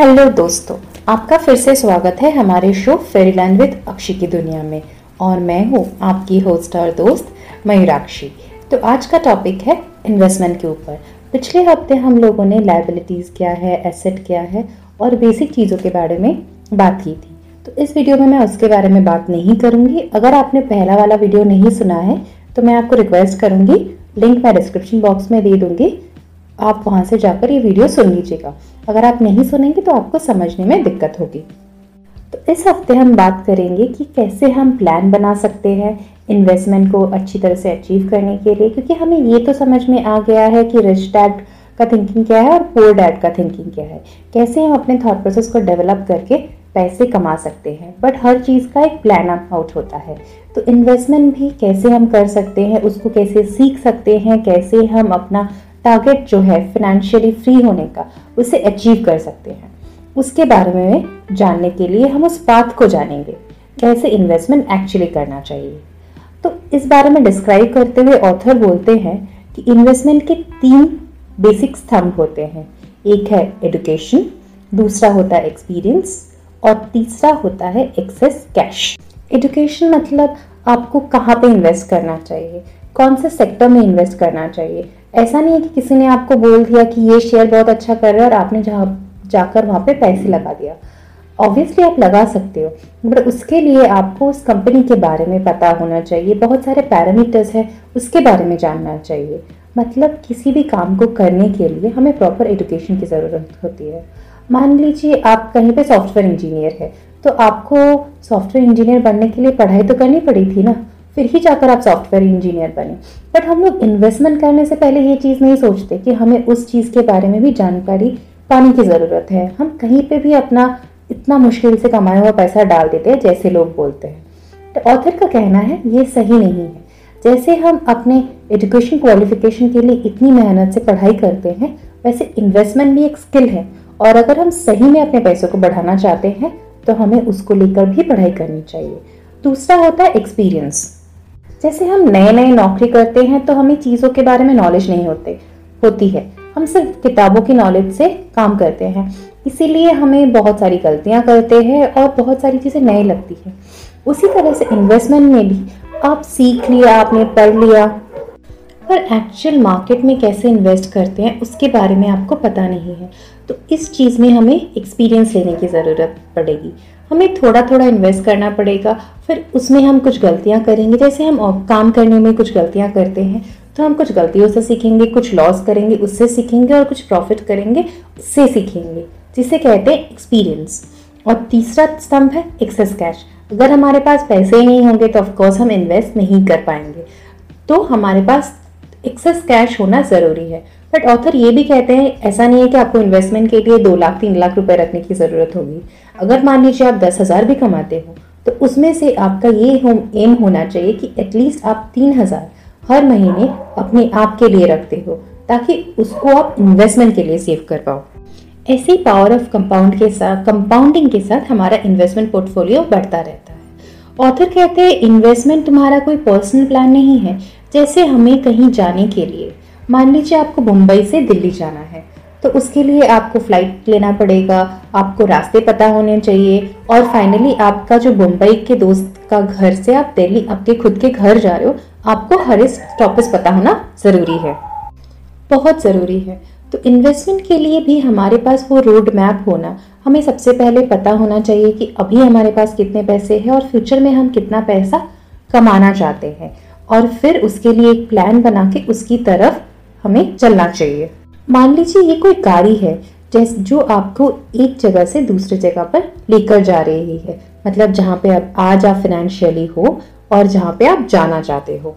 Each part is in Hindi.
हेलो दोस्तों, आपका फिर से स्वागत है हमारे show fairy land with Akshi की दुनिया में और मैं हूँ आपकी होस्ट और दोस्त राक्षी। तो आज का टॉपिक है इन्वेस्टमेंट के ऊपर। पिछले हफ्ते हम लोगों ने लायबिलिटीज़ क्या है, एसेट क्या है और बेसिक चीज़ों के बारे में बात की थी। तो इस वीडियो में मैं उसके बारे में बात नहीं करूँगी। अगर आपने पहला वाला वीडियो नहीं सुना है तो मैं आपको रिक्वेस्ट करूँगी, लिंक मैं डिस्क्रिप्शन बॉक्स में दे दूँगी, आप वहाँ से जाकर ये वीडियो सुन लीजिएगा। अगर आप नहीं सुनेंगे तो आपको समझने में दिक्कत होगी। तो इस हफ्ते हम बात करेंगे कि कैसे हम प्लान बना सकते हैं इन्वेस्टमेंट को अच्छी तरह से अचीव करने के लिए, क्योंकि हमें ये तो समझ में आ गया है कि रिच डैड का थिंकिंग क्या है और पुअर डैड का थिंकिंग क्या है, कैसे हम अपने थॉट प्रोसेस को डेवलप करके पैसे कमा सकते हैं। बट हर चीज़ का एक प्लान आउट होता है। तो इन्वेस्टमेंट भी कैसे हम कर सकते हैं, उसको कैसे सीख सकते हैं, कैसे हम अपना टारगेट जो है फिनेंशियली फ्री होने का उसे अचीव कर सकते हैं, उसके बारे में जानने के लिए हम उस पाथ को जानेंगे, कैसे इन्वेस्टमेंट एक्चुअली करना चाहिए। तो इस बारे में डिस्क्राइब करते हुए ऑथर बोलते हैं कि इन्वेस्टमेंट के तीन बेसिक स्तंभ होते हैं। एक है एडुकेशन, दूसरा होता है एक्सपीरियंस और तीसरा होता है एक्सेस कैश। एडुकेशन मतलब आपको कहाँ पे इन्वेस्ट करना चाहिए, कौन से सेक्टर में इन्वेस्ट करना चाहिए। ऐसा नहीं है कि किसी ने आपको बोल दिया कि ये शेयर बहुत अच्छा कर रहा है और आपने जाकर वहाँ पे पैसे लगा दिया। ऑब्वियसली आप लगा सकते हो, बट उसके लिए आपको उस कंपनी के बारे में पता होना चाहिए, बहुत सारे पैरामीटर्स हैं उसके बारे में जानना चाहिए। मतलब किसी भी काम को करने के लिए हमें प्रॉपर एडुकेशन की ज़रूरत होती है। मान लीजिए आप कहीं पर सॉफ्टवेयर इंजीनियर है, तो आपको सॉफ्टवेयर इंजीनियर बनने के लिए पढ़ाई तो करनी पड़ी थी ना, फिर ही जाकर आप सॉफ्टवेयर इंजीनियर बने। बट हम लोग इन्वेस्टमेंट करने से पहले ये चीज़ नहीं सोचते कि हमें उस चीज़ के बारे में भी जानकारी पाने की ज़रूरत है। हम कहीं पे भी अपना इतना मुश्किल से कमाया हुआ पैसा डाल देते हैं, जैसे लोग बोलते हैं। तो ऑथर का कहना है ये सही नहीं है। जैसे हम अपने एजुकेशन क्वालिफिकेशन के लिए इतनी मेहनत से पढ़ाई करते हैं, वैसे इन्वेस्टमेंट भी एक स्किल है और अगर हम सही में अपने पैसों को बढ़ाना चाहते हैं तो हमें उसको लेकर भी पढ़ाई करनी चाहिए। दूसरा होता है एक्सपीरियंस। जैसे हम नए नए नौकरी करते हैं तो हमें चीज़ों के बारे में नॉलेज नहीं होती है, हम सिर्फ किताबों की नॉलेज से काम करते हैं, इसीलिए हमें बहुत सारी गलतियां करते हैं और बहुत सारी चीज़ें नई लगती हैं। उसी तरह से इन्वेस्टमेंट में भी आप सीख लिया, आपने पढ़ लिया, पर एक्चुअल मार्केट में कैसे इन्वेस्ट करते हैं उसके बारे में आपको पता नहीं है। तो इस चीज़ में हमें एक्सपीरियंस लेने की ज़रूरत पड़ेगी। हमें थोड़ा थोड़ा इन्वेस्ट करना पड़ेगा, फिर उसमें हम कुछ गलतियां करेंगे। जैसे हम काम करने में कुछ गलतियां करते हैं तो हम कुछ गलतियों से सीखेंगे, कुछ लॉस करेंगे उससे सीखेंगे और कुछ प्रॉफिट करेंगे उससे सीखेंगे, जिसे कहते हैं एक्सपीरियंस। और तीसरा स्तंभ है एक्सेस कैश। अगर हमारे पास पैसे ही नहीं होंगे तो ऑफकोर्स हम इन्वेस्ट नहीं कर पाएंगे, तो हमारे पास एक्सेस कैश होना ज़रूरी है। बट ऑथर ये भी कहते हैं ऐसा नहीं है कि आपको इन्वेस्टमेंट के लिए 2 लाख 3 लाख रुपए रखने की ज़रूरत होगी। अगर मान लीजिए आप 10,000 भी कमाते हो तो उसमें से आपका ये एम होना चाहिए कि एटलीस्ट आप 3,000 हर महीने अपने आप के लिए रखते हो, ताकि उसको आप इन्वेस्टमेंट के लिए सेव कर पाओ। ऐसे पावर ऑफ कंपाउंडिंग के साथ हमारा इन्वेस्टमेंट पोर्टफोलियो बढ़ता रहता है। ऑथर कहते हैं इन्वेस्टमेंट तुम्हारा कोई पर्सनल प्लान नहीं है। जैसे हमें कहीं जाने के लिए, मान लीजिए आपको मुंबई से दिल्ली जाना है, तो उसके लिए आपको फ़्लाइट लेना पड़ेगा, आपको रास्ते पता होने चाहिए और फाइनली आपका जो मुंबई के दोस्त का घर से आप दिल्ली आपके खुद के घर जा रहे हो, आपको हर एक स्टॉपेज पता होना ज़रूरी है, बहुत ज़रूरी है। तो इन्वेस्टमेंट के लिए भी हमारे पास वो रोड मैप होना, हमें सबसे पहले पता होना चाहिए कि अभी हमारे पास कितने पैसे हैं और फ्यूचर में हम कितना पैसा कमाना चाहते हैं, और फिर उसके लिए एक प्लान बना के उसकी तरफ हमें चलना चाहिए। मान लीजिए ये कोई गाड़ी है जैसे जो आपको एक जगह से दूसरे जगह पर लेकर जा रही है, मतलब जहाँ पे आप आज आप फिनेंशियली हो और जहाँ पे आप जाना चाहते हो।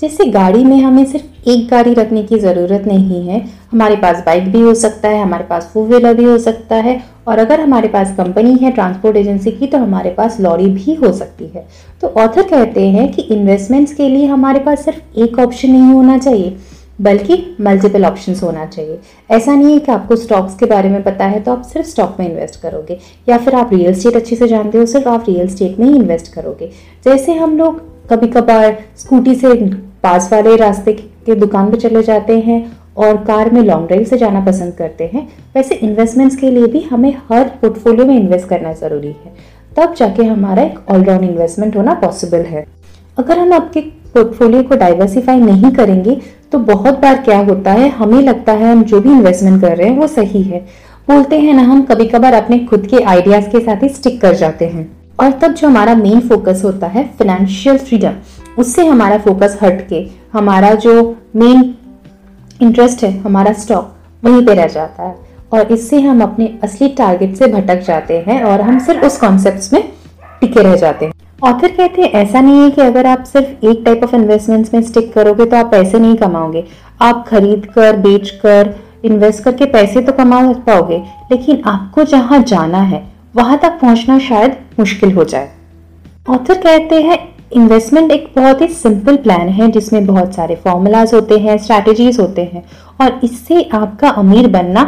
जैसे गाड़ी में हमें सिर्फ एक गाड़ी रखने की ज़रूरत नहीं है, हमारे पास बाइक भी हो सकता है, हमारे पास 4 व्हीलर भी हो सकता है, और अगर हमारे पास कंपनी है ट्रांसपोर्ट एजेंसी की तो हमारे पास लॉरी भी हो सकती है। तो ऑथर कहते हैं कि इन्वेस्टमेंट्स के लिए हमारे पास सिर्फ एक ऑप्शन नहीं होना चाहिए, बल्कि मल्टीपल ऑप्शंस होना चाहिए। ऐसा नहीं है कि आपको स्टॉक्स के बारे में पता है तो आप सिर्फ स्टॉक में इन्वेस्ट करोगे, या फिर आप रियल एस्टेट अच्छे से जानते हो सिर्फ आप रियल एस्टेट में ही इन्वेस्ट करोगे। जैसे हम लोग कभी कभार स्कूटी से पास वाले रास्ते के दुकान पे चले जाते हैं और कार में लॉन्ग ड्राइव से जाना पसंद करते हैं, वैसे इन्वेस्टमेंट्स के लिए भी हमें हर पोर्टफोलियो में इन्वेस्ट करना ज़रूरी है, तब जाके हमारा एक ऑलराउंड इन्वेस्टमेंट होना पॉसिबल है। अगर हम आपके पोर्टफोलियो को डाइवर्सिफाई नहीं करेंगे तो बहुत बार क्या होता है, हमें लगता है हम जो भी इन्वेस्टमेंट कर रहे हैं वो सही है, बोलते हैं ना, हम कभी कभार अपने खुद के आइडियाज़ के साथ ही स्टिक कर जाते हैं और तब जो हमारा मेन फोकस होता है फिनेंशियल फ्रीडम, उससे हमारा फोकस हट के हमारा जो मेन इंटरेस्ट है हमारा स्टॉक वहीं पे रह जाता है और इससे हम अपने असली टारगेट से भटक जाते हैं और हम सिर्फ उस कॉन्सेप्ट्स में टिके रह जाते हैं। ऑथर कहते हैं ऐसा नहीं है कि अगर आप सिर्फ एक टाइप ऑफ इन्वेस्टमेंट्स में स्टिक करोगे तो आप पैसे नहीं कमाओगे, आप खरीद कर बेच कर इन्वेस्ट करके पैसे तो कमा पाओगे, लेकिन आपको जहाँ जाना है वहाँ तक पहुँचना शायद मुश्किल हो जाए। ऑथर कहते हैं इन्वेस्टमेंट एक बहुत ही सिंपल प्लान है जिसमें बहुत सारे फॉर्मूलाज होते हैं, स्ट्रैटेजीज होते हैं और इससे आपका अमीर बनना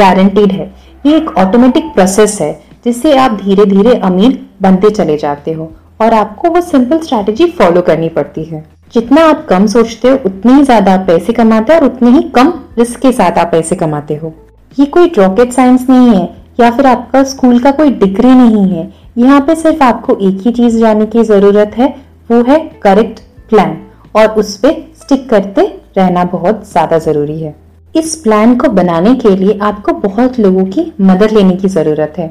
गारंटीड है। ये एक ऑटोमेटिक प्रोसेस है जिससे आप धीरे धीरे अमीर बनते चले जाते हो और आपको वो सिंपल स्ट्रैटेजी फॉलो करनी पड़ती है। जितना आप कम सोचते हो उतने ही ज्यादा आप पैसे कमाते हो और उतने ही कम रिस्क के साथ आप पैसे कमाते हो। ये कोई रॉकेट साइंस नहीं है या फिर आपका स्कूल का कोई डिग्री नहीं है, यहाँ पे सिर्फ आपको एक ही चीज जानने की जरूरत है, वो है करेक्ट प्लान और उस पे स्टिक करते रहना बहुत ज्यादा जरूरी है। इस प्लान को बनाने के लिए आपको बहुत लोगों की मदद लेने की जरूरत है,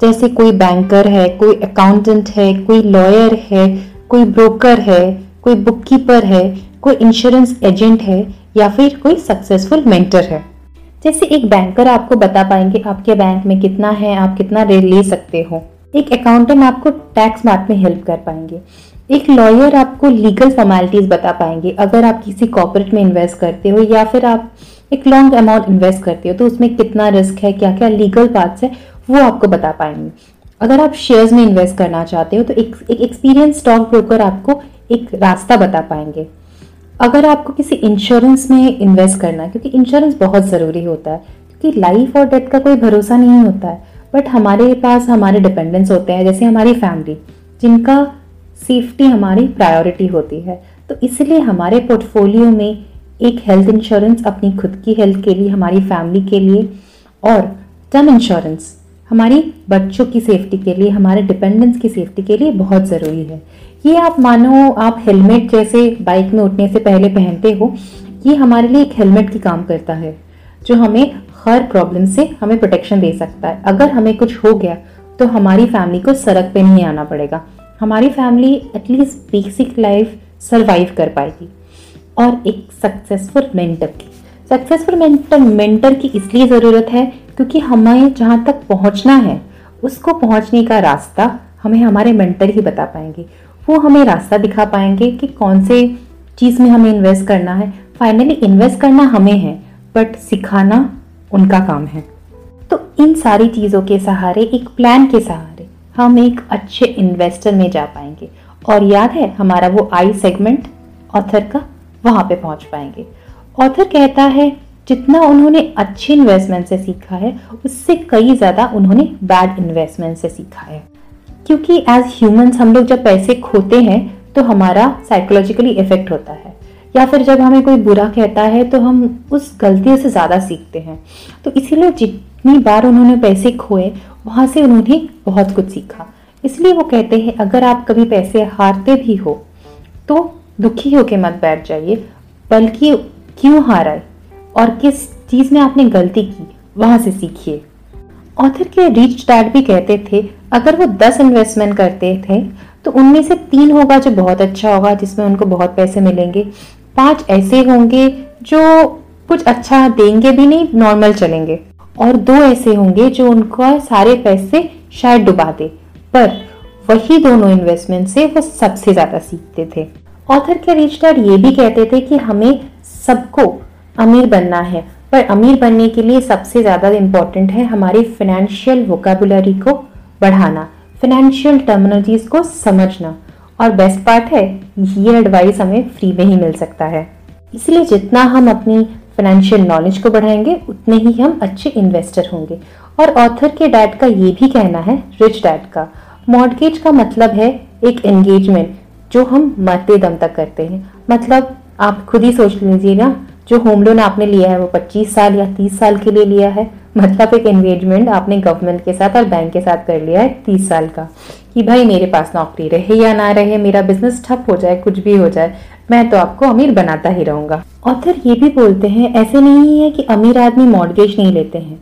जैसे कोई बैंकर है, कोई अकाउंटेंट है, कोई लॉयर है, कोई ब्रोकर है, कोई बुककीपर है, कोई इंश्योरेंस एजेंट है या फिर कोई सक्सेसफुल मेंटर है। जैसे एक बैंकर आपको बता पाएंगे आपके बैंक में कितना है, आप कितना ऋण ले सकते हो, एक अकाउंटेंट आपको टैक्स बात में हेल्प कर पाएंगे, एक लॉयर आपको लीगल फॉर्मेलिटीज बता पाएंगे। अगर आप किसी कॉर्पोरेट में इन्वेस्ट करते हो या फिर आप एक लॉन्ग अमाउंट इन्वेस्ट करते हो तो उसमें कितना रिस्क है, क्या क्या लीगल पार्ट्स है, वो आपको बता पाएंगे। अगर आप शेयर्स में इन्वेस्ट करना चाहते हो तो एक एक्सपीरियंस स्टॉक ब्रोकर आपको एक रास्ता बता पाएंगे। अगर आपको किसी इंश्योरेंस में इन्वेस्ट करना है, क्योंकि इंश्योरेंस बहुत ज़रूरी होता है, क्योंकि लाइफ और डेथ का कोई भरोसा नहीं होता है, बट हमारे पास हमारे डिपेंडेंट्स होते हैं जैसे हमारी फैमिली, जिनका सेफ्टी हमारी प्रायोरिटी होती है। तो इसलिए हमारे पोर्टफोलियो में एक हेल्थ इंश्योरेंस अपनी खुद की हेल्थ के लिए, हमारी फैमिली के लिए, और टर्म इंश्योरेंस हमारी बच्चों की सेफ्टी के लिए, हमारे डिपेंडेंट्स की सेफ्टी के लिए बहुत ज़रूरी है। ये आप मानो आप हेलमेट जैसे बाइक में उठने से पहले पहनते हो, ये हमारे लिए एक हेलमेट की काम करता है जो हमें हर प्रॉब्लम से हमें प्रोटेक्शन दे सकता है। अगर हमें कुछ हो गया तो हमारी फैमिली को सड़क पे नहीं आना पड़ेगा, हमारी family at least basic life survive कर पाएगी। और एक सक्सेसफुल मेंटर की इसलिए ज़रूरत है क्योंकि हमें जहाँ तक पहुँचना है उसको पहुँचने का रास्ता हमें हमारे मेंटर ही बता पाएंगे। वो हमें रास्ता दिखा पाएंगे कि कौन से चीज़ में हमें इन्वेस्ट करना है। फाइनली इन्वेस्ट करना हमें है, बट सिखाना उनका काम है। तो इन सारी चीज़ों के सहारे, एक प्लान के सहारे, हम एक अच्छे इन्वेस्टर में जा पाएंगे और याद है हमारा वो आई सेगमेंट ऑथर का, वहाँ पे पहुँच पाएंगे। ऑथर कहता है जितना उन्होंने अच्छे इन्वेस्टमेंट से सीखा है उससे कई ज़्यादा उन्होंने बैड इन्वेस्टमेंट से सीखा है, क्योंकि एज ह्यूमंस हम लोग जब पैसे खोते हैं तो हमारा साइकोलॉजिकली इफेक्ट होता है, या फिर जब हमें कोई बुरा कहता है तो हम उस गलतियों से ज़्यादा सीखते हैं। तो इसीलिए जितनी बार उन्होंने पैसे खोए वहाँ से उन्होंने बहुत कुछ सीखा। इसलिए वो कहते हैं अगर आप कभी पैसे हारते भी हो तो दुखी होके मत बैठ जाइए, बल्कि क्यों हारा और किस चीज़ में आपने गलती की वहाँ से सीखिए। ऑथर के रिच डैड भी कहते थे अगर वो 10 इन्वेस्टमेंट करते थे तो उनमें से 3 होगा जो बहुत अच्छा होगा, जिसमें उनको बहुत पैसे मिलेंगे, 5 ऐसे होंगे जो कुछ अच्छा देंगे भी नहीं, नॉर्मल चलेंगे, और 2 ऐसे होंगे जो उनको सारे पैसे शायद डुबा दे। पर वही दोनों इन्वेस्टमेंट से वो सबसे ज़्यादा सीखते थे। ऑथर के रिच डैड ये भी कहते थे कि हमें सबको अमीर बनना है, पर अमीर बनने के लिए सबसे ज़्यादा इम्पॉर्टेंट है हमारी फिनेंशियल वोकेबुलरी को बढ़ाना, फिनेंशियल टर्मिनोलॉजीज को समझना, और बेस्ट पार्ट है ये एडवाइस हमें फ्री में ही मिल सकता है। इसलिए जितना हम अपनी फाइनेंशियल नॉलेज को बढ़ाएंगे उतने ही हम अच्छे इन्वेस्टर होंगे। और ऑथर के डैड का ये भी कहना है, रिच डैड का, मॉर्गेज का मतलब है एक एंगेजमेंट जो हम मरते दम तक करते हैं। मतलब आप खुद ही सोच लीजिए ना, जो होम लोन आपने लिया है वो 25 साल या 30 साल के लिए लिया है, मतलब एक एंगेजमेंट आपने गवर्नमेंट के साथ और बैंक के साथ कर लिया है 30 साल का, कि भाई मेरे पास नौकरी रहे या ना रहे, मेरा बिजनेस ठप हो जाए, कुछ भी हो जाए, मैं तो आपको अमीर बनाता ही रहूंगा। ऑथर ये भी बोलते हैं, ऐसे नहीं है कि अमीर आदमी मॉर्गेज नहीं लेते हैं,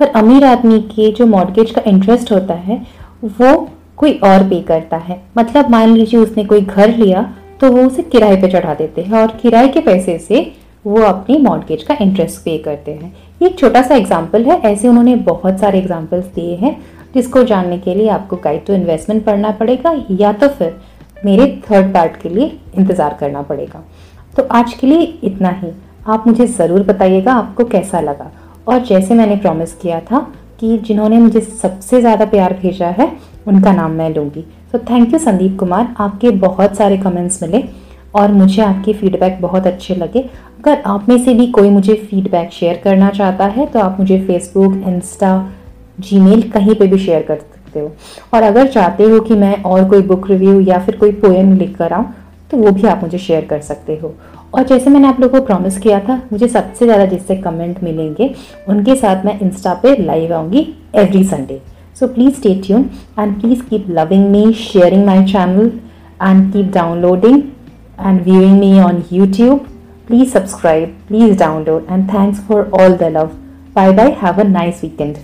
पर अमीर आदमी के जो मॉर्गेज का इंटरेस्ट होता है वो कोई और पे करता है। मतलब मान लीजिए उसने कोई घर लिया तो वो उसे किराए पे चढ़ा देते हैं और किराए के पैसे से वो अपनी मॉर्गेज का इंटरेस्ट पे करते हैं। ये एक छोटा सा एग्जाम्पल है, ऐसे उन्होंने बहुत सारे एग्जाम्पल्स दिए हैं, जिसको जानने के लिए आपको गाइड टू इन्वेस्टमेंट पढ़ना पड़ेगा या तो फिर मेरे थर्ड पार्ट के लिए इंतज़ार करना पड़ेगा। तो आज के लिए इतना ही। आप मुझे ज़रूर बताइएगा आपको कैसा लगा, और जैसे मैंने प्रॉमिस किया था कि जिन्होंने मुझे सबसे ज़्यादा प्यार भेजा है उनका नाम मैं लूँगी। तो थैंक यू संदीप कुमार, आपके बहुत सारे कमेंट्स मिले और मुझे आपके फीडबैक बहुत अच्छे लगे। अगर आप में से भी कोई मुझे फीडबैक शेयर करना चाहता है तो आप मुझे फेसबुक, इंस्टा, जीमेल कहीं पे भी शेयर कर सकते हो। और अगर चाहते हो कि मैं और कोई बुक रिव्यू या फिर कोई पोएम लिख कर आऊँ तो वो भी आप मुझे शेयर कर सकते हो। और जैसे मैंने आप लोगों को प्रॉमिस किया था, मुझे सबसे ज़्यादा जिससे कमेंट मिलेंगे उनके साथ मैं इंस्टा पे लाइव आऊँगी every Sunday. So please stay tune and please keep loving me, sharing my channel and keep downloading and viewing me on YouTube. Please subscribe, please download, and thanks for all the love. Bye bye. Have a nice weekend.